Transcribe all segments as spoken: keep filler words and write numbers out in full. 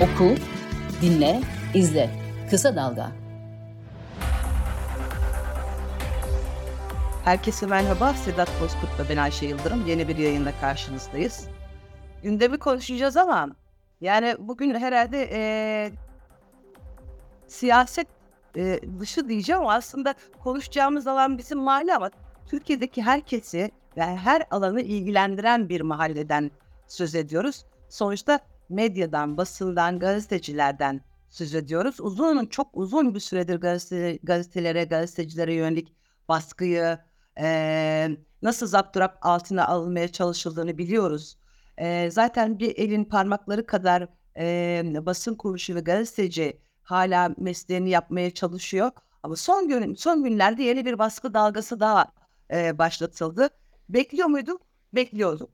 Oku, dinle, izle. Kısa Dalga. Herkese merhaba. Sedat Bozkurt'la ben Ayşe Yıldırım. Yeni bir yayında karşınızdayız. Gündemi konuşacağız ama yani bugün herhalde ee, siyaset e, dışı diyeceğim ama aslında konuşacağımız alan bizim mahalle ama Türkiye'deki herkesi ve her alanı ilgilendiren bir mahalleden söz ediyoruz. Sonuçta medyadan, basından, gazetecilerden söz ediyoruz. Uzun, çok uzun bir süredir gazete, gazetelere, gazetecilere yönelik baskıyı, e, nasıl zapturapt altına alınmaya çalışıldığını biliyoruz. E, zaten bir elin parmakları kadar e, basın kuruluşu ve gazeteci hala mesleğini yapmaya çalışıyor. Ama son gün, son günlerde yeni bir baskı dalgası daha e, başlatıldı. Bekliyor muyduk? Bekliyorduk.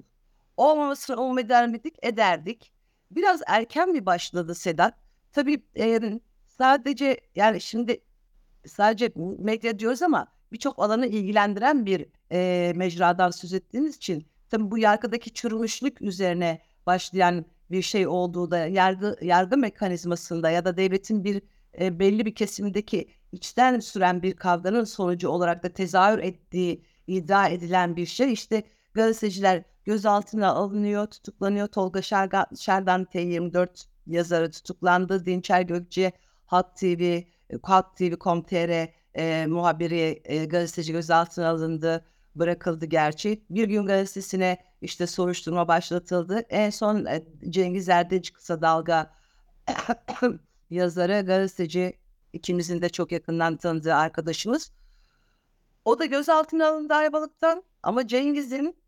Olmamasını umut ederdik, ederdik. Biraz erken mi başladı Sedat? Tabii e, sadece yani şimdi sadece medya diyoruz ama birçok alanı ilgilendiren bir e, mecradan söz ettiğimiz için tabii bu yargıdaki çürümüşlük üzerine başlayan bir şey olduğu da yargı yargı mekanizmasında ya da devletin bir e, belli bir kesimdeki içten süren bir kavganın sonucu olarak da tezahür ettiği iddia edilen bir şey. İşte gazeteciler gözaltına alınıyor, tutuklanıyor. Tolga Şerga, Şerdan T yirmi dört yazarı tutuklandı. Dinçer Gökçe, Halk T V, Halk T V nokta com nokta t r e, muhabiri, e, gazeteci gözaltına alındı, bırakıldı gerçi. Bir Gün Gazetesi'ne işte soruşturma başlatıldı. En son e, Cengiz Erdinç, Kısa Dalga yazarı, gazeteci, ikimizin de çok yakından tanıdığı arkadaşımız. O da gözaltına alındı Ayvalık'tan ama Cengiz'in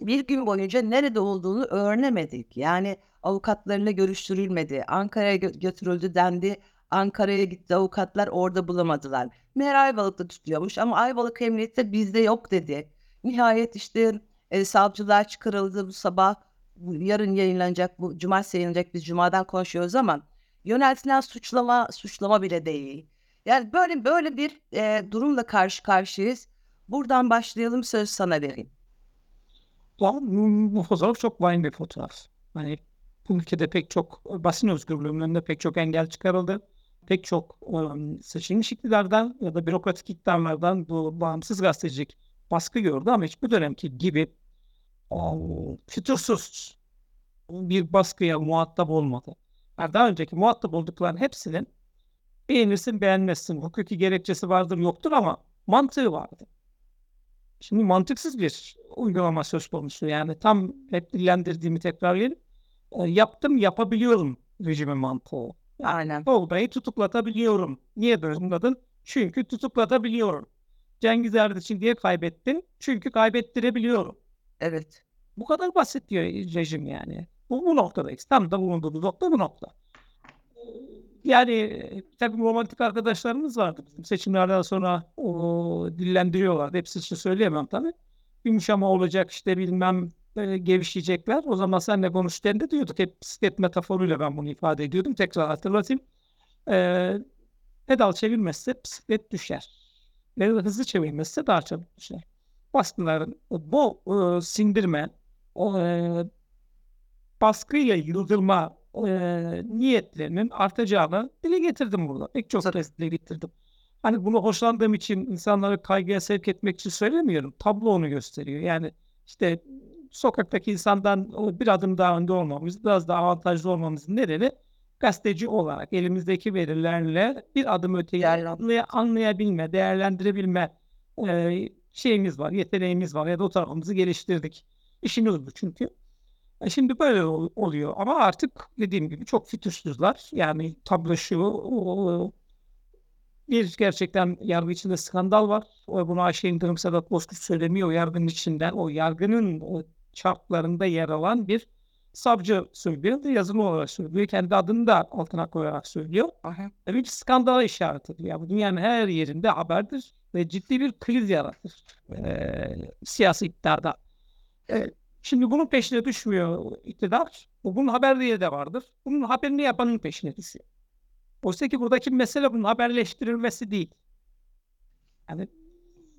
bir gün boyunca nerede olduğunu öğrenemedik. Yani avukatlarıyla görüştürülmedi. Ankara'ya götürüldü dendi. Ankara'ya gitti avukatlar, orada bulamadılar. Meğer Ayvalık'ta tutuyormuş ama Ayvalık Emniyet'te bizde yok dedi. Nihayet işte e, savcılığa çıkarıldı bu sabah. Yarın yayınlanacak, bu cumartesi yayınlanacak, biz cumadan konuşuyoruz ama yöneltilen suçlama suçlama bile değil. Yani böyle böyle bir e, durumla karşı karşıyayız. Buradan başlayalım, söz sana vereyim. Bu fotoğraf çok vahim bir fotoğraf. Yani bu ülkede pek çok basın özgürlüğünün önünde pek çok engel çıkarıldı. Pek çok um, seçilmiş iktidardan ya da bürokratik iktidarlardan bu bağımsız gazetecilik baskı gördü ama hiçbir dönemki gibi um, fütursuz bir baskıya muhatap olmadı. Yani daha önceki muhatap oldukların hepsinin beğenirsin beğenmezsin, hukuki gerekçesi vardır yoktur ama mantığı vardı. Şimdi mantıksız bir uygulama söz konusu. Yani tam hep dillendirdiğimi tekrarlayayım. Yaptım, yapabiliyorum rejimi mantığı. Aynen. Tolga'yı tutuklatabiliyorum. Niye böyle bunladın? Çünkü tutuklatabiliyorum. Cengiz Erdinç'i diye kaybettin. Çünkü kaybettirebiliyorum. Evet. Bu kadar basit diyor rejim yani. Bu, bu noktadayız. Tam da bulunduğumuz nokta bu nokta. Yani tabii romantik arkadaşlarımız vardı. Seçimlerden sonra o, dillendiriyorlardı. Hepsi için söyleyemem tabii. Yumuşama olacak işte bilmem e, gevşeyecekler. O zaman seninle konuştuğunda diyorduk. Hep bisiklet metaforuyla ben bunu ifade ediyordum. Tekrar hatırlatayım. E, pedal çevirmezse bisiklet düşer. Ve hızlı çevirmezse daha çabuk düşer. Baskıların bu e, sindirme, o, e, baskıyla yıldırma E, niyetlerinin artacağını dile getirdim burada. Pek çok kez dile getirdim. Hani bunu hoşlandığım için insanları kaygıya sevk etmek için söylemiyorum. Tablo onu gösteriyor. Yani işte sokaktaki insandan bir adım daha önde olmamız, biraz daha avantajlı olmamızın nedeni gazeteci olarak elimizdeki verilerle bir adım öteye anlayabilme, değerlendirebilme e, şeyimiz var, yeteneğimiz var ya da o tarafımızı geliştirdik. İşimiz bu çünkü. Şimdi böyle oluyor ama artık dediğim gibi çok fütursuzlar. Yani tablo şu, bir gerçekten yargı içinde skandal var. Bunu Ayşe Yıldırım, Sedat Bozkurt söylemiyor. O yargının içinden, o yargının o çarklarında yer alan bir savcı söylüyor. Yazılı olarak söylüyor. Kendi adını da altına koyarak söylüyor. Bir skandala işaret ediyor. Bu dünyanın her yerinde haberdir ve ciddi bir kriz yaratır. Ee, siyasi iktidarda. Evet. Şimdi bunun peşine düşmüyor iktidar. Bunun haberi de vardır. Bunun haberini yapanın peşine düşüyor. Oysa ki buradaki mesele bunun haberleştirilmesi değil. Yani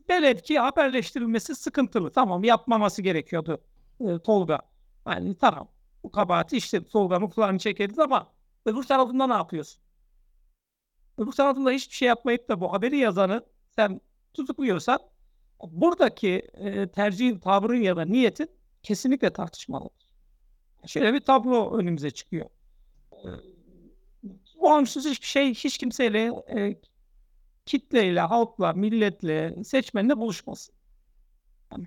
belki ki haberleştirilmesi sıkıntılı. Tamam, yapmaması gerekiyordu e, Tolga. Yani tamam, bu kabahati işte Tolga'nın kulağını çekildi ama Öbür tarafında ne yapıyorsun? Öbür tarafında hiçbir şey yapmayıp da bu haberi yazanı sen tutukluyorsan buradaki e, tercihin, tavrın ya da niyetin kesinlikle tartışmalıdır. Şöyle bir tablo önümüze çıkıyor. E, bu anlamsız hiçbir şey, hiç kimseyle, e, kitleyle, halkla, milletle, seçmenle buluşmasın. Yani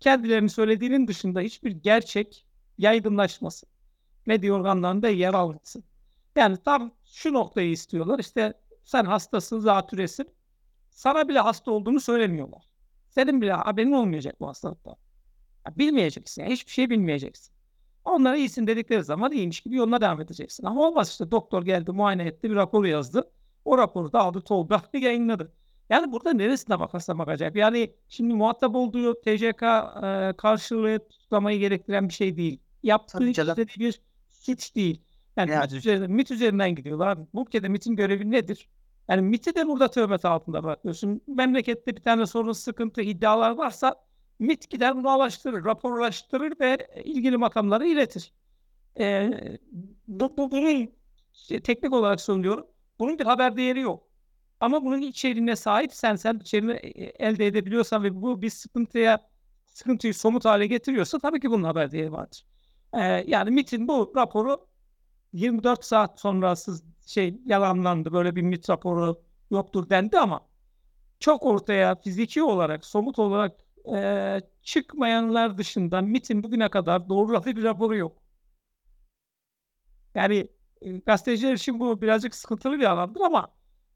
kendilerinin söylediğinin dışında hiçbir gerçek yaygınlaşması, medya organlarında yer alması. Yani tam şu noktayı istiyorlar, işte sen hastasın, zatüresin. Sana bile hasta olduğunu söylemiyorlar. Senin bile haberin olmayacak bu hastalıkta. Ya bilmeyeceksin, yani hiçbir şey bilmeyeceksin. Onlara iyisin dedikleri zaman iyiymiş gibi yoluna devam edeceksin. Ama olmaz işte, doktor geldi, muayene etti, bir rapor yazdı. O raporu da aldı, Tolga yayınladı. Yani burada neresine bakarsa bakacak. Yani şimdi muhatap olduğu T C K e, karşılığı tutulamayı gerektiren bir şey değil. Yaptığı bir suç değil. Yani MİT üzerinden, MİT üzerinden gidiyorlar. Bu ülkede MİT'in görevi nedir? Yani MİT'i de burada töhmet altında bırakıyorsun. Memlekette bir tane sorun, sıkıntı, iddialar varsa MİT gider bunu araştırır, raporlaştırır ve ilgili makamlara iletir. Ee, bu, bu, bunun işte, teknik olarak söylüyorum. Bunun bir haber değeri yok. Ama bunun içeriğine sahipsen, sen içeriğini elde edebiliyorsan ve bu bir sıkıntıya, sıkıntıyı somut hale getiriyorsa tabii ki bunun haber değeri vardır. Ee, yani MİT'in bu raporu yirmi dört saat sonrasız şey yalanlandı, böyle bir MİT raporu yoktur dendi ama çok ortaya fiziki olarak, somut olarak e, çıkmayanlar dışında MİT'in bugüne kadar doğrulanmış bir raporu yok. Yani e, gazeteciler için bu birazcık sıkıntılı bir alandır ama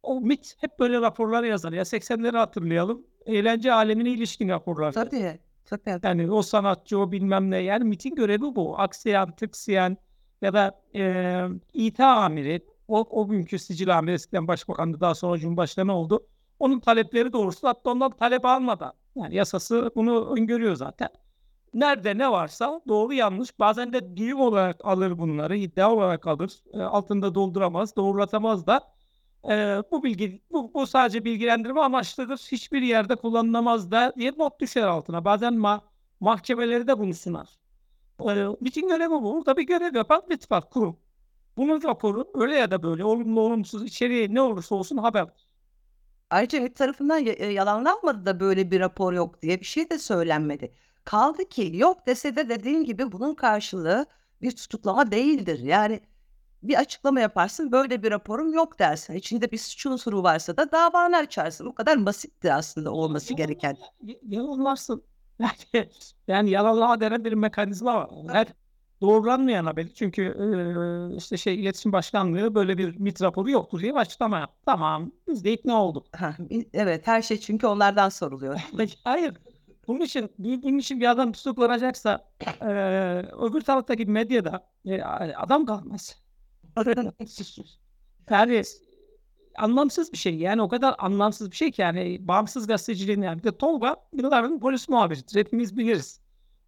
o MİT hep böyle raporlar yazar. Ya seksenleri hatırlayalım, eğlence alemine ilişkin raporlar. Tabii, tabii. Yani o sanatçı, o bilmem ne, yani MİT'in görevi bu. Aksayan, tıksayan ya da e, İT amiri, o, o günkü sicil amiri, eskiden başbakandı, daha sonra cumhurbaşkanı oldu. Onun talepleri doğrusu, hatta ondan talep almadan, yani yasası bunu öngörüyor zaten. Nerede ne varsa doğru yanlış, bazen de dilim olarak alır bunları, iddia olarak alır, e, altında dolduramaz, doğrulatamaz da. E, bu bilgi, bu, bu sadece bilgilendirme amaçlıdır, hiçbir yerde kullanılamaz da diye not düşer altına. Bazen ma- mahkemeleri de bunu sunar. MİT'in görevi bu. Burada bir görev yapan MİT var, kurum. Bunun raporu öyle ya da böyle, olumlu olumsuz, içeriği ne olursa olsun haber. Ayrıca MİT tarafından yalanlanmadı da böyle bir rapor yok diye bir şey de söylenmedi. Kaldı ki yok dese de, dediğin gibi bunun karşılığı bir tutuklama değildir. Yani bir açıklama yaparsın, böyle bir raporum yok dersin. İçinde bir suç unsuru varsa da davanı açarsın. O kadar basitti aslında olması gereken. Yalanlarsın. Yani, yani yalanlığa denen bir mekanizma var. Her doğrulanmayan haberi, çünkü e, işte şey iletişim başkanlığı böyle bir MİT raporu yoktur diye açıklama yaptı. Tamam, biz de ikna olduk. Ha, evet, her şey çünkü onlardan soruluyor. Hayır, bunun için bunun için bir adam tutuklanacaksa e, öbür taraftaki medyada e, adam kalmaz. Yani anlamsız bir şey, yani o kadar anlamsız bir şey ki, yani bağımsız gazeteciliğin, yani bir de Tolga yılların polis muhabiridir, hepimiz biliriz.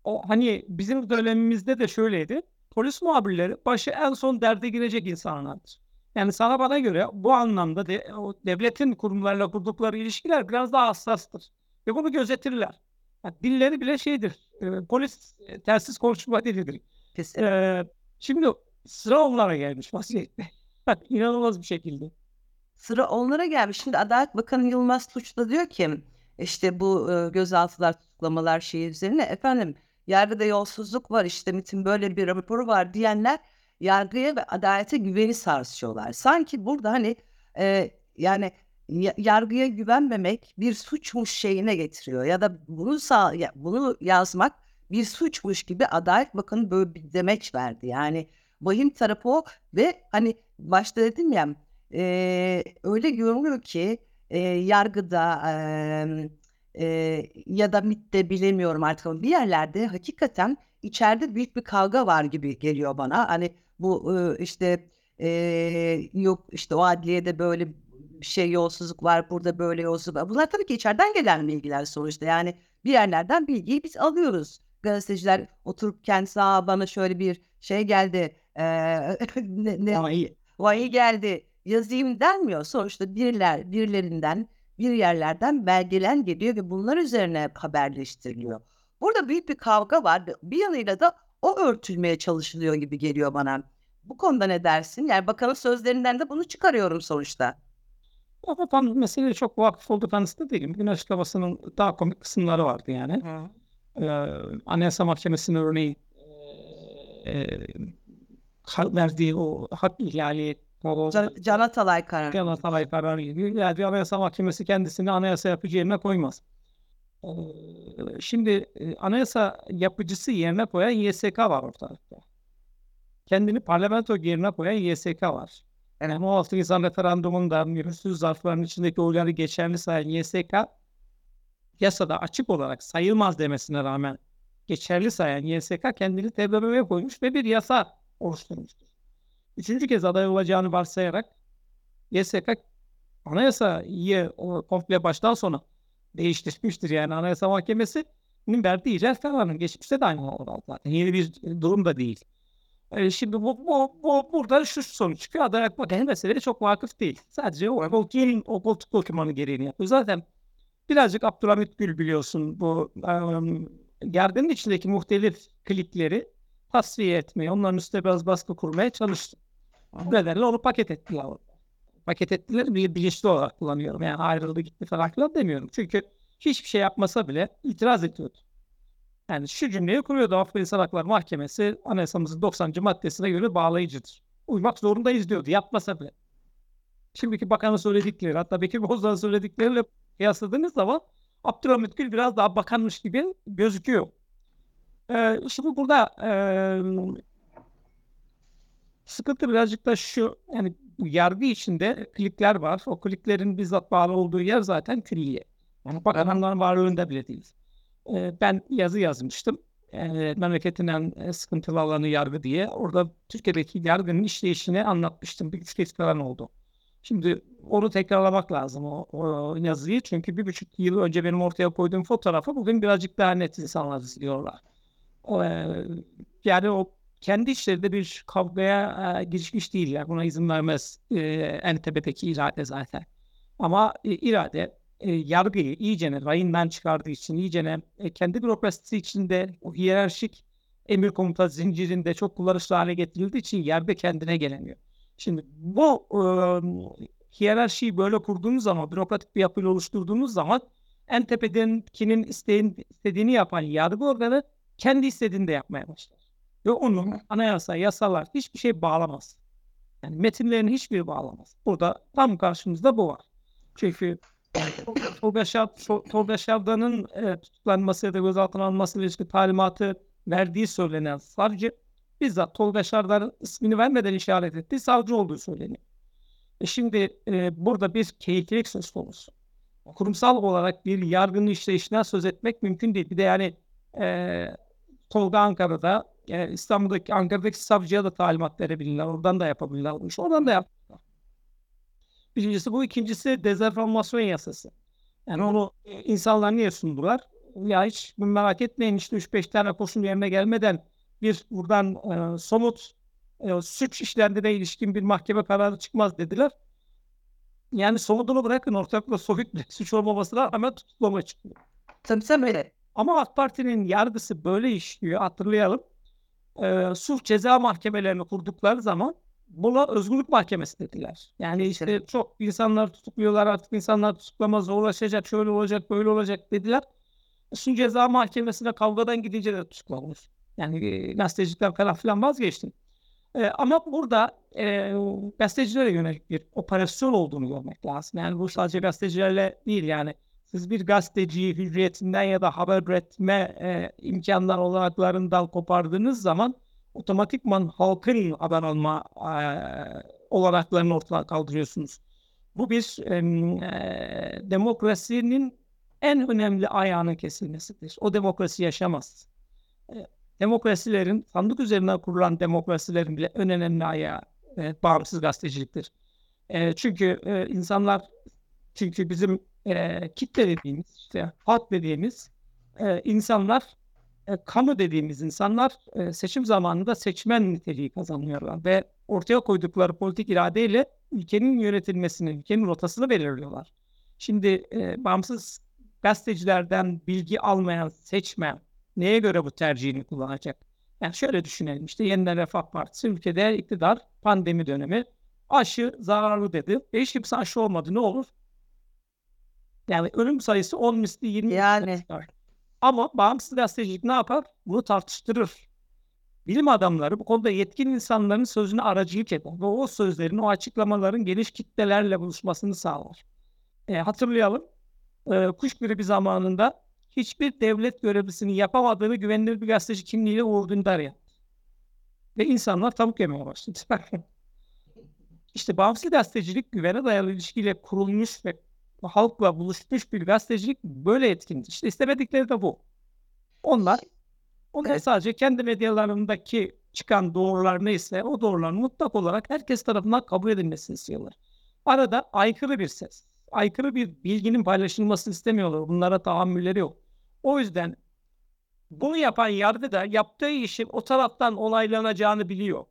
O hani bizim dönemimizde de şöyleydi, polis muhabirleri başı en son derde girecek insanlardır. Yani sana bana göre bu anlamda de, o devletin kurumlarla kurdukları ilişkiler biraz daha hassastır ve bunu gözetirler. Yani dilleri bile şeydir, e, polis e, telsiz konuşma dilidir. E, şimdi sıra onlara gelmiş vaziyette. Bak, inanılmaz bir şekilde. Sıra onlara gelmiş. Şimdi Adalet Bakanı Yılmaz Suç'la diyor ki işte bu e, gözaltılar, tutuklamalar şeyi üzerine, efendim yargıda yolsuzluk var, işte MİT'in böyle bir raporu var diyenler yargıya ve adalete güveni sarsıyorlar. Sanki burada hani e, yani y- yargıya güvenmemek bir suçmuş şeyine getiriyor ya da bunu sağ, ya, bunu yazmak bir suçmuş gibi Adalet Bakanı böyle bir demeç verdi. Yani vahim tarafı o ve hani başta dedim ya, Ee, öyle görünüyor ki e, yargıda e, e, ya da MİT'te bilemiyorum artık, bir yerlerde hakikaten içeride büyük bir kavga var gibi geliyor bana. Hani bu e, işte e, yok işte o adliyede böyle bir şey, yolsuzluk var, burada böyle yolsuzluk var. Bunlar tabii ki içeriden gelen bilgiler sonuçta, yani bir yerlerden bilgiyi biz alıyoruz. Gazeteciler oturup kendisi aa bana şöyle bir şey geldi, e, ne, ne? Vahiy. Vahiy geldi, yazayım denmiyor. Sonuçta biriler, birilerinden, bir yerlerden belgeler geliyor ve bunlar üzerine haberleştiriliyor. Burada büyük bir kavga var. Bir yanıyla da o örtülmeye çalışılıyor gibi geliyor bana. Bu konuda ne dersin? Yani bakanın sözlerinden de bunu çıkarıyorum sonuçta. Ama ben meseleye çok vakıf olduğu kanısında değilim. Bugün açıklamasının daha komik kısımları vardı yani. Ee, Anayasa Mahkemesi'nin örneği e, verdiği o hak ihlali o, Can, Can Atalay kararı. Can Atalay kararı gibi. Yani bir Anayasa Mahkemesi kendisini anayasa yapıcı yerine koymaz. Ee, şimdi anayasa yapıcısı yerine koyan Y S K var ortalıkta. Kendini parlamento yerine koyan Y S K var. Yani on altı Nisan referandumundan yürütücü zarfların içindeki oyları geçerli sayan Y S K, yasada açık olarak sayılmaz demesine rağmen geçerli sayan Y S K kendini T B M'ye koymuş ve bir yasa oluşturmuştur. Üçüncü kez aday olacağını varsayarak Y S K anayasayı komple baştan sona değiştirmiştir. Yani Anayasa Mahkemesi'nin verdiği icra kararının geçmişte de aynı oldu zaten. Yeni bir durum da değil. Şimdi bu, bu, bu burada şu sonuç çıkıyor. Adalet Bakanı meseleye çok vakıf değil. Sadece o, o, o koltuk dokümanı gereğini yapıyor. Zaten birazcık Abdulhamit Gül biliyorsun bu um, gerdenin içindeki muhtelif klikleri tasfiye etmeye, onların üstüne biraz baskı kurmaya çalıştı. Bu nedenle onu paket ettiler. Paket ettiler bir bilinçli olarak kullanıyorum. Yani ayrıldı gitti falan demiyorum. Çünkü hiçbir şey yapmasa bile itiraz ediyordu. Yani şu cümleyi kuruyordu. Avrupa İnsan Hakları Mahkemesi anayasamızın doksanıncı maddesine göre bağlayıcıdır. Uymak zorundayız diyordu. Yapmasa bile. Şimdiki bakanın söyledikleri, hatta Bekir Bozdağ'ın söyledikleriyle kıyasladığınız zaman Abdülhamit Gül biraz daha bakanmış gibi gözüküyor. Ee, şimdi burada e, sıkıntı birazcık da şu, yani bu yargı içinde klikler var. O kliklerin bizzat bağlı olduğu yer zaten külliye. Yani bakanların varlığında bile değil. Ben yazı yazmıştım. E, memleketinden e, sıkıntılı alanı yargı diye. Orada Türkiye'deki yargının işleyişini anlatmıştım. Bir üç kez falan oldu. Şimdi onu tekrarlamak lazım o, o yazıyı. Çünkü bir buçuk yıl önce benim ortaya koyduğum fotoğrafı bugün birazcık daha net insanlar izliyorlar. O, e, yani o kendi işlerinde bir kavgaya e, girişmiş değil. Yani buna izin vermez e, en tepedeki irade zaten. Ama e, irade yargıyı iyicene rayından çıkardığı için, iyicene kendi bürokrasisi içinde o hiyerarşik emir komuta zincirinde çok kullanışlı hale getirildiği için yerde kendine gelemiyor. Şimdi bu e, hiyerarşiyi böyle kurduğunuz zaman, bürokratik bir yapıyla oluşturduğunuz zaman en tepedekinin isteğin, istediğini yapan yargı organı kendi istediğini de yapmaya başlar. Ve onun anayasa, yasalar hiçbir şey bağlamaz. Yani metinlerin hiçbiri bağlamaz. Burada tam karşımızda bu var. Çünkü Tolga, Tolga Şavdan'ın e, tutuklanması ya da gözaltına alınması ile ilgili talimatı verdiği söylenen savcı bizzat Tolga Şavdan'ın ismini vermeden işaret ettiği savcı olduğu söyleniyor. E şimdi e, burada bir keyiflik söz konusu. Kurumsal olarak bir yargının işleyişinden söz etmek mümkün değil. Bir de yani e, Tolga Ankara'da, e, İstanbul'daki, Ankara'daki savcıya da talimat verebilirler. Oradan da yapabilirler. Oradan da yapabilirler. Birincisi bu, ikincisi dezenformasyon yasası. Yani onu insanlar niye sundular? Ya hiç bunu merak etmeyin, işte üç beş tane koşun yerine gelmeden bir buradan e, somut e, suç işlendiğine ilişkin bir mahkeme kararı çıkmaz dediler. Yani somutunu bırakın, ortakla Sovyet bir suç olmamasına hemen tutuklama çıkıyor. Tabii tabii öyle. Ama A K Parti'nin yargısı böyle işliyor, hatırlayalım. E, suç ceza mahkemelerini kurdukları zaman buna özgürlük mahkemesi dediler. Yani işte çok insanlar tutukluyorlar, artık insanlar tutuklamaz, uğraşacak, şöyle olacak, böyle olacak dediler. Suç ceza mahkemesine kavgadan gidince de tutuklanmış. Yani gazetecilikler falan filan vazgeçti. Ee, ama burada e, gazetecilere yönelik bir operasyon olduğunu görmek lazım. Yani bu sadece gazetecilerle değil yani. Siz bir gazeteciyi hürriyetinden ya da haber üretme e, imkanlar olanaklarından kopardığınız zaman otomatikman halkın haber alma e, olanaklarını ortadan kaldırıyorsunuz. Bu bir e, e, demokrasinin en önemli ayağının kesilmesidir. O demokrasi yaşamaz. E, demokrasilerin, sandık üzerinden kurulan demokrasilerin bile en önemli ayağı e, bağımsız gazeteciliktir. E, çünkü e, insanlar, çünkü bizim e, kitle dediğimiz, işte, halk dediğimiz e, insanlar, kamu dediğimiz insanlar seçim zamanında seçmen niteliği kazanıyorlar ve ortaya koydukları politik iradeyle ülkenin yönetilmesini, ülkenin rotasını belirliyorlar. Şimdi e, bağımsız gazetecilerden bilgi almayan seçmen neye göre bu tercihini kullanacak? Yani şöyle düşünelim, işte yeniden Refah Partisi ülkede iktidar, pandemi dönemi, aşı zararlı dedi. E hiç kimse aşı olmadı, ne olur? Yani ölüm sayısı on misli yirmi yani. misli çıkar. Ama bağımsız gazetecilik ne yapar? Bunu tartıştırır. Bilim adamları bu konuda yetkin insanların sözüne aracılık eder ve o sözlerin, o açıklamaların geniş kitlelerle buluşmasını sağlar. E, hatırlayalım, e, kuş gribi zamanında hiçbir devlet görevlisini yapamadığını güvenilir bir gazeteci kimliğiyle Uğur Dündar yaptı. Ve insanlar tavuk yemeye başladı. İşte bağımsız gazetecilik güvene dayalı ilişkiyle kurulmuş ve halkla buluşmuş bir gazetecilik böyle etkindir. İşte istemedikleri de bu. Onlar, onlar evet. sadece kendi medyalarındaki çıkan doğrular neyse o doğruların mutlak olarak herkes tarafından kabul edilmesini istiyorlar. Arada aykırı bir ses, aykırı bir bilginin paylaşılmasını istemiyorlar. Bunlara tahammülleri yok. O yüzden bunu yapan yargıda yaptığı işin o taraftan onaylanacağını biliyor.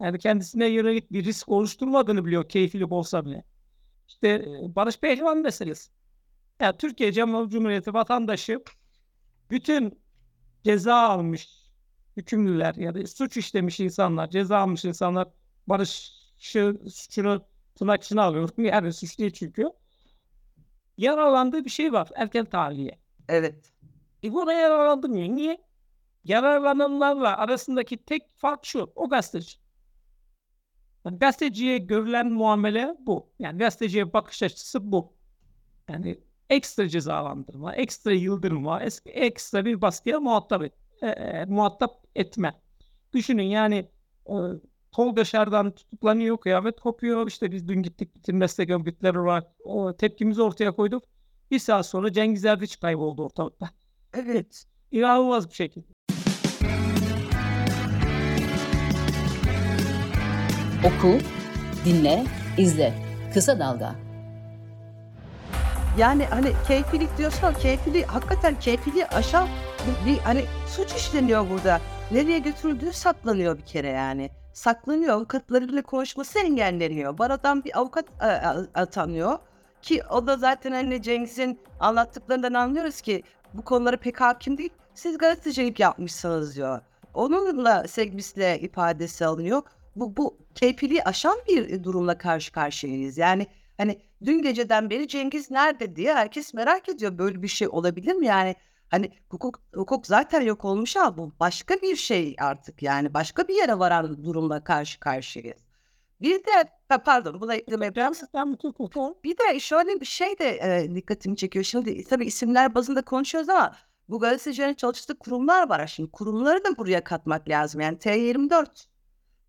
Yani kendisine yönelik bir risk oluşturmadığını biliyor, keyifli olsa bile. İşte Barış Pehlivan meselesi. Yani Türkiye Cumhuriyeti vatandaşı bütün ceza almış hükümlüler ya da suç işlemiş insanlar, ceza almış insanlar Barış'ı, suçunu tırnak içine alıyorum. Yani suç değil çünkü. Yararlandığı bir şey var. Erken tahliye. Evet. E buna yararlanmıyor. Niye? Yararlananlarla arasındaki tek fark şu. O gazeteci. Yani gazeteciye görülen muamele bu. Yani gazeteciye bakış açısı bu. Yani ekstra cezalandırma, ekstra yıldırma, ekstra bir baskıya muhatap, et, e, e, muhatap etme. Düşünün yani e, Tolga Şerdan tutuklanıyor, kıyamet kopuyor. İşte biz dün gittik bütün meslek örgütleri olarak o tepkimizi ortaya koyduk. Bir saat sonra Cengiz Erdinç kayboldu ortalıkta. Evet. İnanılmaz bir şekilde. Oku, dinle, izle. Kısa Dalga. Yani hani keyfilik diyorsun ama keyfiliği, hakikaten keyfiliği aşan bir, bir hani suç işleniyor burada. Nereye götürüldüğü saklanıyor bir kere yani. Saklanıyor, avukatlarıyla konuşması engelleniyor. Baradan bir avukat atanıyor ki o da zaten hani Cengiz'in anlattıklarından anlıyoruz ki bu konulara pek hakim değil. Siz gazetecilik yapmışsınız diyor. Onunla sevgisiyle ifadesi alınıyor. Bu, bu keyfiliği aşan bir durumla karşı karşıyayız. Yani hani dün geceden beri Cengiz nerede diye herkes merak ediyor. Böyle bir şey olabilir mi? Yani hani hukuk, hukuk zaten yok olmuş ama bu başka bir şey artık. Yani başka bir yere varan durumla karşı karşıyayız. Bir de pardon buna ekleme yapacağım. Bir de şöyle bir şey de e, dikkatimi çekiyor. Şimdi tabii isimler bazında konuşuyoruz ama bu gazetecilerin çalıştığı kurumlar var. Şimdi kurumları da buraya katmak lazım. Yani T yirmi dört,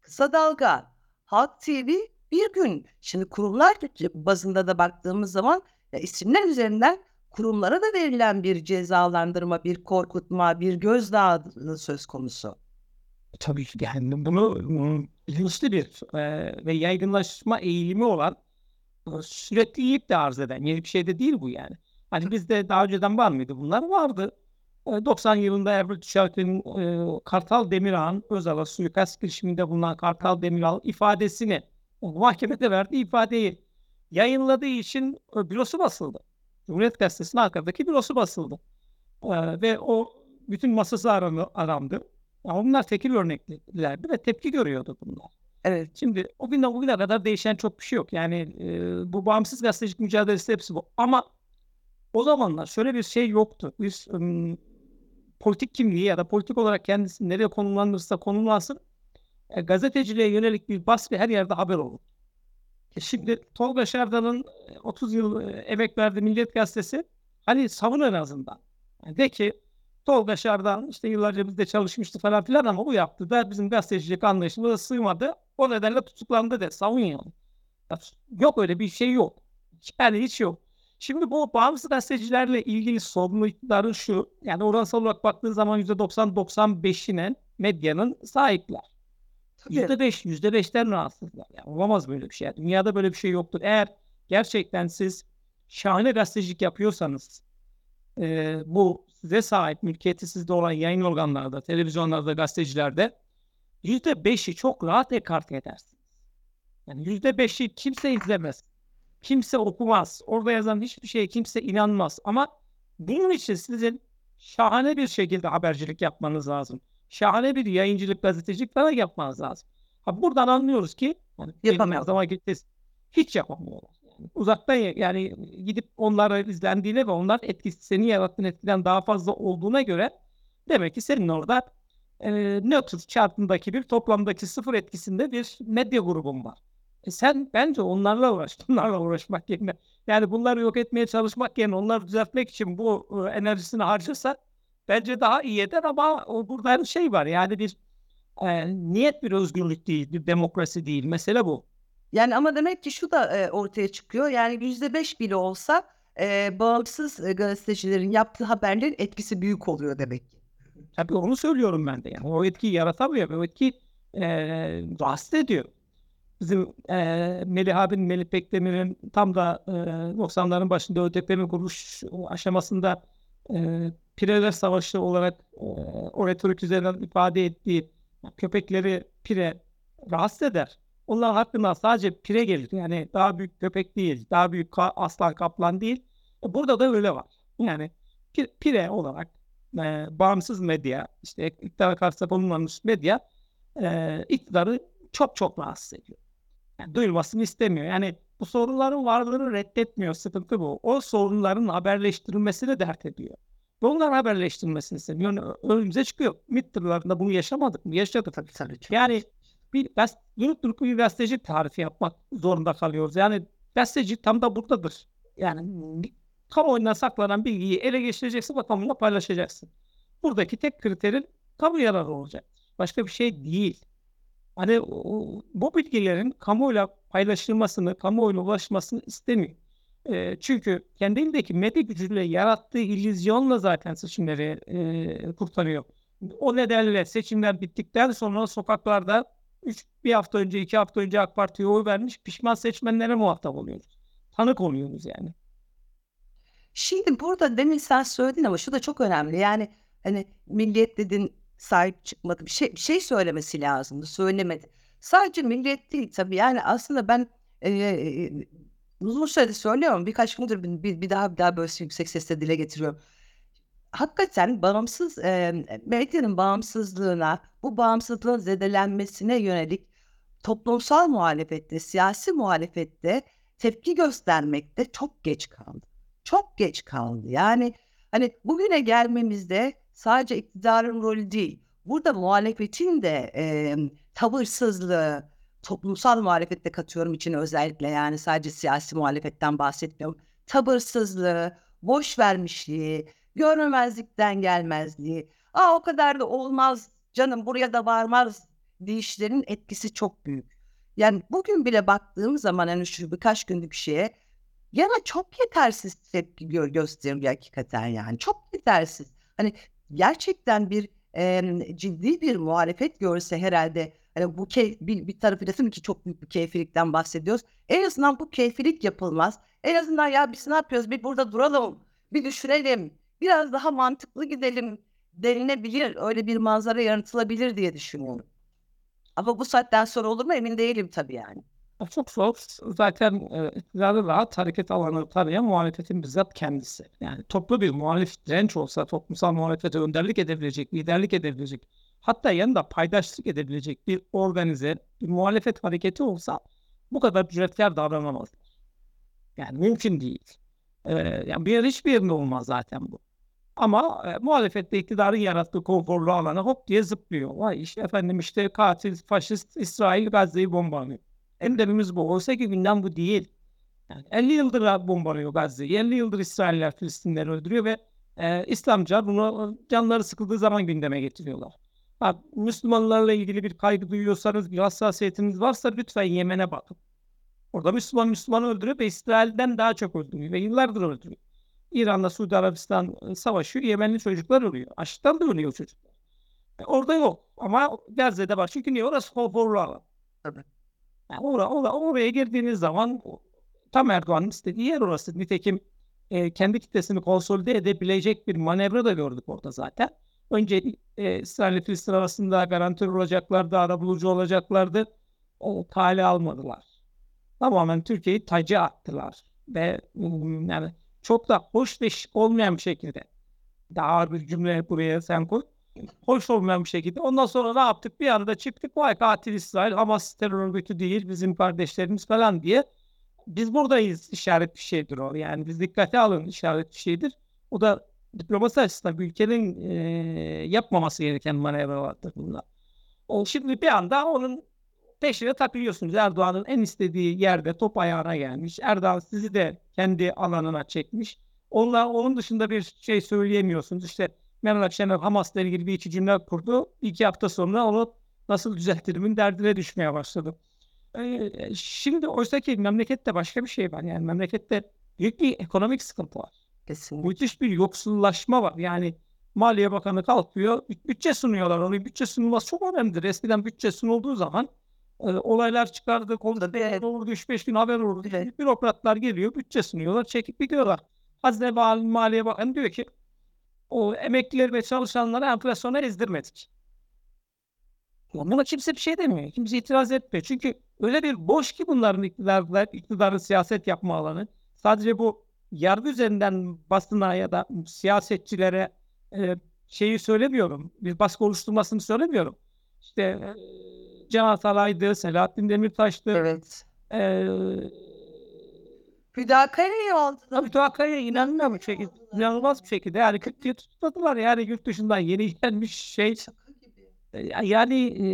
Kısa Dalga, Halk T V, Bir Gün. Şimdi kurumlar bazında da baktığımız zaman ya isimler üzerinden kurumlara da verilen bir cezalandırma, bir korkutma, bir gözdağı söz konusu. Tabii ki yani bunu hırslı bir e, ve yaygınlaşma eğilimi olan sürekli yiyip de arz eden yeni bir şey de değil bu yani. Hani bizde daha önceden var mıydı bunlar? Vardı. doksan yılında Ebru Tüşer'in e, Kartal Demirağ'ın Özal'a suikast girişiminde bulunan Kartal Demirağ ifadesini, mahkemede verdiği ifadeyi yayınladığı için e, bürosu basıldı. Cumhuriyet Gazetesi'nin arkadaki bürosu basıldı. E, ve o bütün masası aranı, arandı. Yani bunlar tekil örneklerdi ve tepki görüyordu bunlar. Evet. Şimdi o günden bugüne kadar değişen çok bir şey yok. Yani e, bu bağımsız gazetecilik mücadelesi hepsi bu. Ama o zamanlar şöyle bir şey yoktu. Biz ım, politik kimliği ya da politik olarak kendisi nereye konumlanırsa konumlansın e, gazeteciliğe yönelik bir baskı her yerde haber olur. E şimdi Tolga Şerdan'ın otuz yıl emek verdiği Milliyet Gazetesi hani savun en azından. Yani de ki Tolga Şerdan işte yıllarca bizde çalışmıştı falan filan ama bu yaptı da bizim gazetecilik anlayışımıza sığmadı. O nedenle tutuklandı de savun yani. Yok öyle bir şey yok. Yani hiç yok. Şimdi bu bağımsız gazetecilerle ilgili sorumlulukları şu, yani oransal olarak baktığın zaman yüzde doksan doksan beşine medyanın sahipler. Tabii. yüzde beş, yüzde beşten rahatsızlar. Yani olamaz böyle bir şey. Yani dünyada böyle bir şey yoktur. Eğer gerçekten siz şahane gazetecilik yapıyorsanız, e, bu size sahip, mülkiyeti sizde olan yayın organlarda, televizyonlarda, gazetecilerde yüzde beşi çok rahat ekarte edersiniz. Yani yüzde beşi kimse izlemez. Kimse okumaz. Orada yazan hiçbir şeye kimse inanmaz. Ama bunun için sizin şahane bir şekilde habercilik yapmanız lazım. şahane bir yayıncılık, gazetecilik falan yapmanız lazım. Ha, buradan anlıyoruz ki yani yapamıyor zaman gittiz. Hiç yapamıyorlar. Yani uzaktan yani gidip onlara izlendiğine ve onların etkisi seni yarattığın etkiden daha fazla olduğuna göre demek ki senin orada e, nötr çarpındaki bir toplamdaki sıfır etkisinde bir medya grubun var. E sen bence onlarla uğraş, bunlarla uğraşmak yerine, yani bunları yok etmeye çalışmak yerine onları düzeltmek için bu e, enerjisini harcarsan bence daha iyi eder. Ama o, burada bir şey var yani bir e, niyet bir özgürlük değil, bir demokrasi değil. Mesele bu. Yani ama demek ki şu da e, ortaya çıkıyor. Yani yüzde beş bile olsa e, bağımsız e, gazetecilerin yaptığı haberlerin etkisi büyük oluyor demek ki. Tabii onu söylüyorum ben de. Yani o etkiyi yaratamıyor. O etki e, rahatsız ediyor. Bizim e, Melih abinin, Melih Bekdemir'in tam da e, doksanların başında ÖDP'nin kuruluş aşamasında e, pireler savaşı olarak e, o retorik üzerinden ifade ettiği köpekleri pire rahatsız eder. Onlar hakkında sadece pire gelir. Yani daha büyük köpek değil, daha büyük ka- aslan kaplan değil. E, burada da öyle var. Yani pire olarak e, bağımsız medya, işte iktidara karşı bulunmamış medya e, iktidarı çok çok rahatsız ediyor. Yani duyulmasını istemiyor. Yani bu sorunların varlığını reddetmiyor. Sıkıntı bu. O sorunların haberleştirilmesini dert ediyor. Bunların haberleştirilmesini istemiyor. Yani önümüze çıkıyor. MİT tırlarında bunu yaşamadık mı? Yaşadık. Yani bir best, durup durup bir besteci tarifi yapmak zorunda kalıyoruz. Yani besteci tam da buradadır. Yani kamuoyuna saklanan bilgiyi ele geçireceksin ve kamuoyuna paylaşacaksın. Buradaki tek kriterin kamu yararı olacak. Başka bir şey değil. Hani bu bilgilerin kamuoyuyla paylaşılmasını, kamuoyuna ulaşmasını istemiyor. E, çünkü kendindeki medya gücüyle yarattığı illüzyonla zaten seçimleri e, kurtarıyor. O nedenle seçimler bittikten sonra sokaklarda üç, bir hafta önce, iki hafta önce AK Parti'ye oy vermiş pişman seçmenlere muhatap oluyoruz. Tanık oluyoruz yani. Şimdi burada demin sen söyledin ama şu da çok önemli. Yani hani Milliyet dedin, sahip çıkmadı. Bir şey, bir şey söylemesi lazımdı. Söylemedi. Sadece Milliyet değil tabii. Yani aslında ben e, e, uzun süredir söylüyorum. Birkaç gündür bir, bir daha bir daha böyle yüksek sesle dile getiriyorum. Hakikaten bağımsız e, medyanın bağımsızlığına, bu bağımsızlığın zedelenmesine yönelik toplumsal muhalefette, siyasi muhalefette tepki göstermekte çok geç kaldı. Çok geç kaldı. Yani hani bugüne gelmemizde sadece iktidarın rolü değil. Burada muhalefetin de e, tavırsızlığı, toplumsal muhalefette katıyorum için özellikle, yani sadece siyasi muhalefetten bahsetmiyorum. Tavırsızlığı, boş vermişliği, görmemezlikten gelmezliği, aa o kadar da olmaz canım, buraya da varmaz deyişlerin etkisi çok büyük. Yani bugün bile baktığım zaman hani şu birkaç günlük bir şeye yana çok yetersiz tepki gösteriyor hakikaten yani. Çok yetersiz. Hani gerçekten bir e, ciddi bir muhalefet görse herhalde hani bu key, bir, bir tarafı desin ki çok büyük bir keyfilikten bahsediyoruz. En azından bu keyfilik yapılmaz. En azından ya biz ne yapıyoruz, bir burada duralım, bir düşünelim, biraz daha mantıklı gidelim denilebilir. Öyle bir manzara yaratılabilir diye düşünüyorum. Ama bu saatten sonra olur mu emin değilim tabii yani. Çok soğuk. Zaten iktidarı e, rahat hareket alanı tarayan muhalefetin bizzat kendisi. Yani toplu bir muhalif direnç olsa, toplumsal muhalefete önderlik edebilecek, liderlik edebilecek, hatta yanında paydaşlık edebilecek bir organize, bir muhalefet hareketi olsa bu kadar cüretkar davranamazlar. Yani mümkün değil. Ee, yani bir yer, hiçbir yerinde olmaz zaten bu. Ama e, muhalefette iktidarın yarattığı konforlu alana hop diye zıplıyor. Vay işte efendim işte katil, faşist, İsrail Gazze'yi bombalıyor. Endemimiz bu. Oysa ki gündem bu değil. Yani elli yıldır bombalıyor Gazze'yi. elli yıldır İsrailler Filistinleri öldürüyor ve e, İslamcılar bunu canları sıkıldığı zaman gündeme getiriyorlar. Bak, Müslümanlarla ilgili bir kaygı duyuyorsanız, bir hassasiyetiniz varsa lütfen Yemen'e bakın. Orada Müslüman Müslümanı öldürüyor ve İsrail'den daha çok öldürüyor ve yıllardır öldürüyor. İran'la Suudi Arabistan savaşıyor. Yemenli çocuklar ölüyor. Açlıktan da ölüyor çocuklar. E, orada yok. Ama Gazze'de var. Çünkü niye? Orası konforlu alan. Evet. Yani or- or- oraya girdiğiniz zaman tam Erdoğan'ın istediği yer orası. Nitekim e, kendi kitlesini konsolide edebilecek bir manevra da gördük orada zaten. Önce e, İsrail ile Filistin arasında garantör olacaklardı, arabulucu olacaklardı. O kale almadılar. Tamamen Türkiye'yi taca attılar. Ve yani çok da hoş ve olmayan bir şekilde, daha ağır bir cümle buraya sen koy, hoş olmayan bir şekilde. Ondan sonra ne yaptık? Bir anda çıktık. Vay katil İsrail, Hamas terör örgütü değil, bizim kardeşlerimiz falan diye. Biz buradayız işaret bir şeydir o. Yani biz dikkate alın işaret bir şeydir. O da diplomasi açısından bir ülkenin e, yapmaması gereken manevralardır bunlar. O, şimdi bir anda onun peşine takılıyorsunuz. Erdoğan'ın en istediği yerde top ayağına gelmiş. Erdoğan sizi de kendi alanına çekmiş. Onlar, onun dışında bir şey söyleyemiyorsunuz. İşte Meral Akşener Hamas'la ilgili bir iki cümle kurdu. İki hafta sonra onu nasıl düzeltirimin derdine düşmeye başladım. Ee, şimdi oysa ki memlekette başka bir şey var. Yani memlekette büyük bir ekonomik sıkıntı var. Kesinlikle. Müthiş bir yoksullaşma var. Yani Maliye Bakanı kalkıyor, bütçe sunuyorlar. Onun bütçe sunulması çok önemlidir. Eskiden bütçe sunulduğu zaman e, olaylar çıkardı, konuda değer olurdu, üç beş gün haber olurdu. Evet. Bürokratlar geliyor, bütçe sunuyorlar, çekip gidiyorlar. Hazine ve Maliye Bakanı diyor ki o emeklileri ve çalışanları enflasyona ezdirmedik. Buna kimse bir şey demiyor. Kimse itiraz etmiyor. Çünkü öyle bir boş ki bunların iktidarlar, iktidarın siyaset yapma alanı. Sadece bu yargı üzerinden basına ya da siyasetçilere e, şeyi söylemiyorum. Bir baskı oluşturmasını söylemiyorum. İşte e, Can Atalay'dı, Selahattin Demirtaş'tı. Evet. E, Hüdakaya'yı aldılar. Hüdakaya'ya inanılmaz bir şekilde. İnanılmaz bir şekilde. Yani kırk diye tutmadılar. Yani yurt dışından yeni gelmiş şey. Yani e,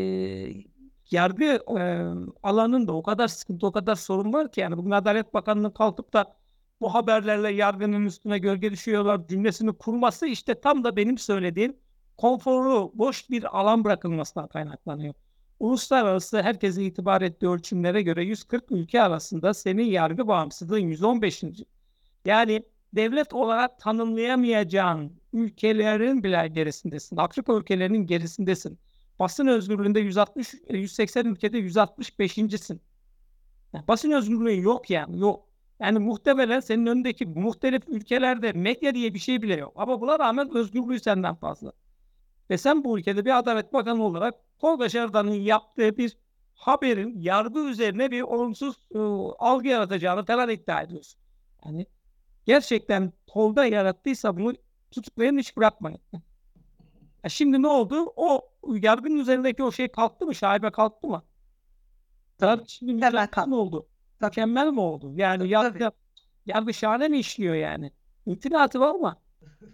yargı e, alanında o kadar sıkıntı, o kadar sorun var ki. Yani bugün Adalet Bakanı'nın kalkıp da bu haberlerle yargının üstüne gölge düşüyorlar cümlesini kurması işte tam da benim söylediğim konforlu, boş bir alan bırakılmasından kaynaklanıyor. Uluslararası herkese itibar ettiği ölçümlere göre yüz kırk ülke arasında senin yargı bağımsızlığın yüz on beşinci Yani devlet olarak tanımlayamayacağın ülkelerin bile gerisindesin. Afrika ülkelerinin gerisindesin. Basın özgürlüğünde yüz altmış, yüz seksen ülkede yüz altmış beşincisin Yani basın özgürlüğü yok yani, yok. Yani muhtemelen senin önündeki muhtelif ülkelerde medya diye bir şey bile yok. Ama buna rağmen özgürlüğü senden fazla. Ve sen bu ülkede bir Adalet Bakanı olarak Tolga Şerdan'ın yaptığı bir haberin yargı üzerine bir olumsuz ıı, algı yaratacağını falan iddia ediyorsun. Yani gerçekten Tolga yarattıysa bunu tutuklayın, hiç bırakmayın. E şimdi ne oldu? O yargının üzerindeki o şey kalktı mı? Şaibe kalktı mı? Tabii şimdi ne oldu? Mükemmel mi oldu? Yani yargı, yargı şahane mi işliyor yani? İntinatı var mı?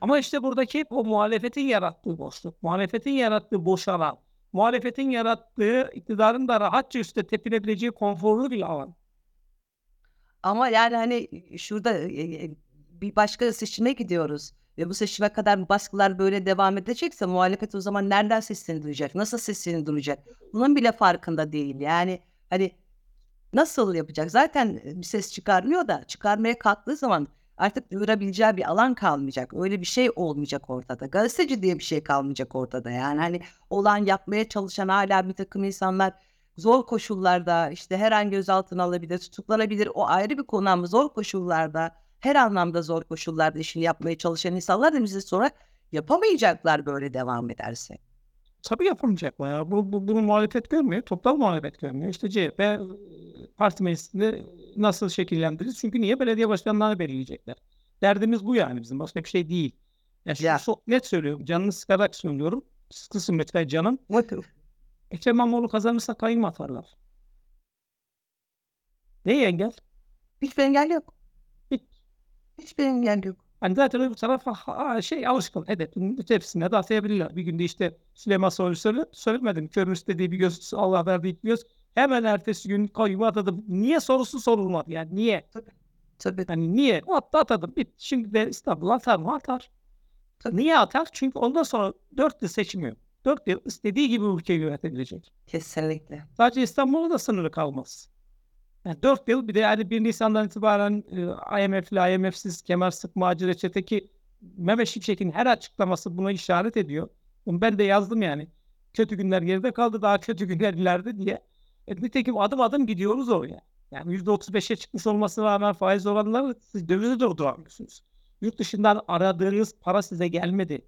Ama işte buradaki o muhalefetin yarattığı boşluk, muhalefetin yarattığı boş alan, muhalefetin yarattığı iktidarın da rahatça üstte tepinebileceği konforlu bir alan. Ama yani hani şurada bir başka seçime gidiyoruz ve bu seçime kadar baskılar böyle devam edecekse muhalefet o zaman nereden sesini duyacak, nasıl sesini duyacak? Bunun bile farkında değil. Yani hani nasıl yapacak? Zaten bir ses çıkarmıyor da çıkarmaya kalktığı zaman artık duyurabileceği bir alan kalmayacak. Öyle bir şey olmayacak ortada. Gazeteci diye bir şey kalmayacak ortada. Yani hani olan, yapmaya çalışan hala bir takım insanlar zor koşullarda işte her an gözaltına alabilir, tutuklanabilir. O ayrı bir konu ama zor koşullarda, her anlamda zor koşullarda işini yapmaya çalışan insanlar da bize sonra yapamayacaklar böyle devam ederse. Tabii yapamayacaklar ya. Bu, bu, bunu muhalefet görmüyor. Toplam muhalefet görmüyor. İşte C H P parti meclisinde nasıl şekillendiririz? Çünkü niye? Belediye başkanlarını belirleyecekler. Derdimiz bu yani bizim. Başka bir şey değil. Ya şimdi ya. So- net söylüyorum. Canını sıkarak söylüyorum. Sıkılsın lütfen canım. Ekrem İmamoğlu kazanırsa kayın atarlar. Neye engel? Hiçbir engel yok. Hiç. Hiçbir engel yok. Hani zaten öbür tarafa ha, şey alışkın edepin tepsisine de atayabilirler. Bir günde işte Süleyman Soylu söyle, söylemedim. Körümüz dediği bir göz Allah verdi diyoruz. Hemen ertesi gün kayyumu atadım. Niye sorusu sorulmadı yani niye? Tabii. Tabii. Hani niye? Hatta atadım. Bit. Şimdi de İstanbul'a atar mı? Atar. Tabii. Niye atar? Çünkü ondan sonra dört yıl seçim yok. Dört yıl istediği gibi ülkeyi yönetebilecek. Kesinlikle. Sadece İstanbul'a da sınırı kalmaz. Yani dört yıl bir de yani bir Nisan'dan itibaren e, I M F'li, I M F'siz, kemer sıkma acı reçeteki Mehmet Şimşek'in her açıklaması buna işaret ediyor. Bunu ben de yazdım yani. Kötü günler geride kaldı, daha kötü günler ileride diye. E, nitekim adım adım gidiyoruz oraya. Yani yüzde otuz beşe çıkmış olmasına rağmen faiz oranları siz dövize doğru duramıyorsunuz. Yurt dışından aradığınız para size gelmedi.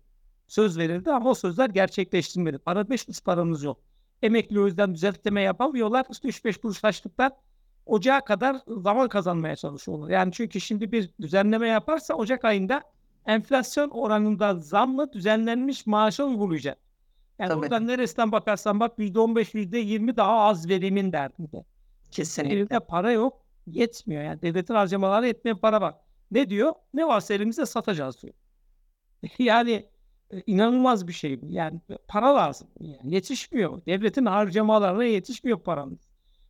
Söz verildi ama o sözler gerçekleştirmedi. Para beş kuruş paranız yok. Emekli o yüzden düzeltleme yapamıyorlar. İşte üç beş kuruş açlıktan Ocağa kadar zaman kazanmaya çalışıyorlar. Yani çünkü şimdi bir düzenleme yaparsa Ocak ayında enflasyon oranında zamla düzenlenmiş maaşı uygulayacak. Yani tabii, oradan neresinden bakarsan bak yüzde on beş, yüzde yirmi daha az verimin derdinde. Kesinlikle. Elinde para yok, yetmiyor. Yani devletin harcamaları yetmiyor, para bak. Ne diyor? Ne varsa elimizde satacağız diyor. Yani inanılmaz bir şey bu. Yani para lazım. Yani yetişmiyor. Devletin harcamalarına yetişmiyor paramız.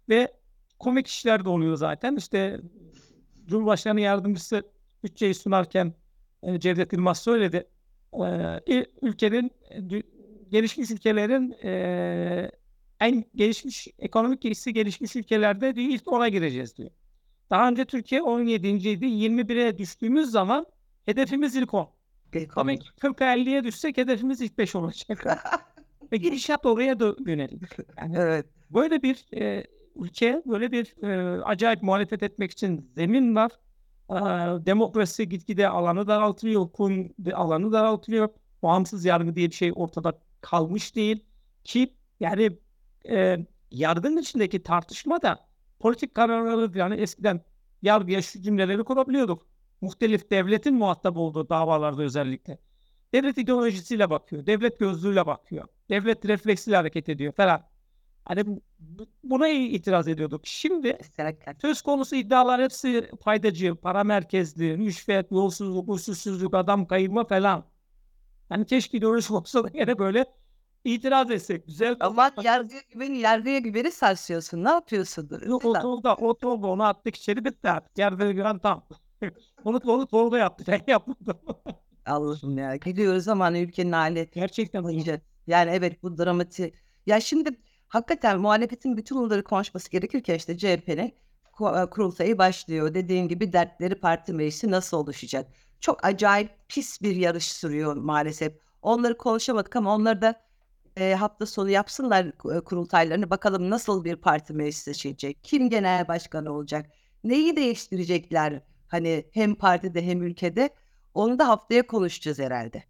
Ve komik işler de oluyor zaten. İşte Cumhurbaşkanı yardımcısı bütçeyi sunarken Cevdet Yılmaz söyledi. Ee, ülkenin, gelişmiş ülkelerin e, en gelişmiş, ekonomik gelişi gelişmiş ülkelerde diyor, ilk ona gireceğiz diyor. Daha önce Türkiye on yedinciydi. yirmi bire düştüğümüz zaman hedefimiz ilk on. Ama kırk elliye düşsek hedefimiz ilk beş olacak. Ve gidişat oraya da yönelik. Yani evet. Böyle bir e, ülke, böyle bir e, acayip muhalefet etmek için zemin var. E, demokrasi gitgide alanı daraltılıyor, hukukun alanı daraltılıyor. Bağımsız yargı diye bir şey ortada kalmış değil. Ki yani e, yargının içindeki tartışma da politik kararları, yani eskiden yargıya şu cümleleri kurabiliyorduk. Muhtelif devletin muhatap olduğu davalarda özellikle. Devlet ideolojisiyle bakıyor, devlet gözlüğüyle bakıyor, devlet refleksiyle hareket ediyor falan. Hani buna itiraz ediyorduk. Şimdi söz konusu iddialar hepsi faydacı, para merkezli, rüşvet, yolsuzluk, usulsüzlük, adam kayırma falan. Yani keşke ideoloji olsa da yine böyle itiraz etsek. Güzel. Ama yargıya güveni, yargıya güveni sarsıyorsun. Ne yapıyorsun? Yok, o Tolga, o Tolga onu attık içeri, bitti artık. Yargıya güven tam. Onu, onu Tolga yaptı. Ben yapmadım. Allah'ım ya. Gidiyoruz ama ülkenin hali. Gerçekten. Olunca. Yani evet, bu dramatik. Ya şimdi hakikaten muhalefetin bütün onları konuşması gerekir ki işte C H P'nin kurultayı başlıyor. Dediğim gibi dertleri parti meclisi nasıl oluşacak? Çok acayip pis bir yarış sürüyor maalesef. Onları konuşamadık ama onları da e, hafta sonu yapsınlar kurultaylarını. Bakalım nasıl bir parti meclisi seçilecek? Kim genel başkanı olacak? Neyi değiştirecekler? Hani hem partide hem ülkede. Onu da haftaya konuşacağız herhalde.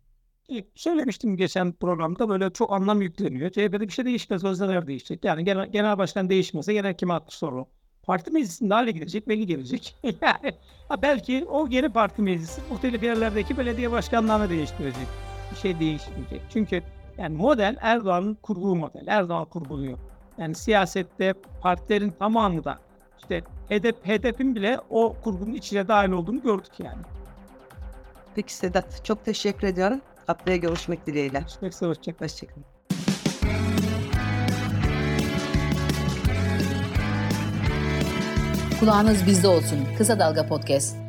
Söylemiştim geçen programda, böyle çok anlam yükleniyor. C H P'de bir şey değişmez, özneler değişecek. Yani genel, genel başkan değişmese genel kime atmış sorun. Parti meclisinde hale gidecek, belki gelecek. Yani belki o yeni parti meclisi muhtelif yerlerdeki belediye başkanlarını değiştirecek. Bir şey değişmeyecek. Çünkü yani model Erdoğan'ın kurduğu model. Erdoğan kurguluyor. Yani siyasette partilerin tamamı da işte hedef, hedefin bile o kurgunun içine dahil olduğunu gördük yani. Peki Sedat, çok teşekkür ediyorum. Haftaya görüşmek dileğiyle. Görüşmek üzere, hoşçakalın. Hoşçakalın. Kulağınız bizde olsun. Kısa Dalga Podcast.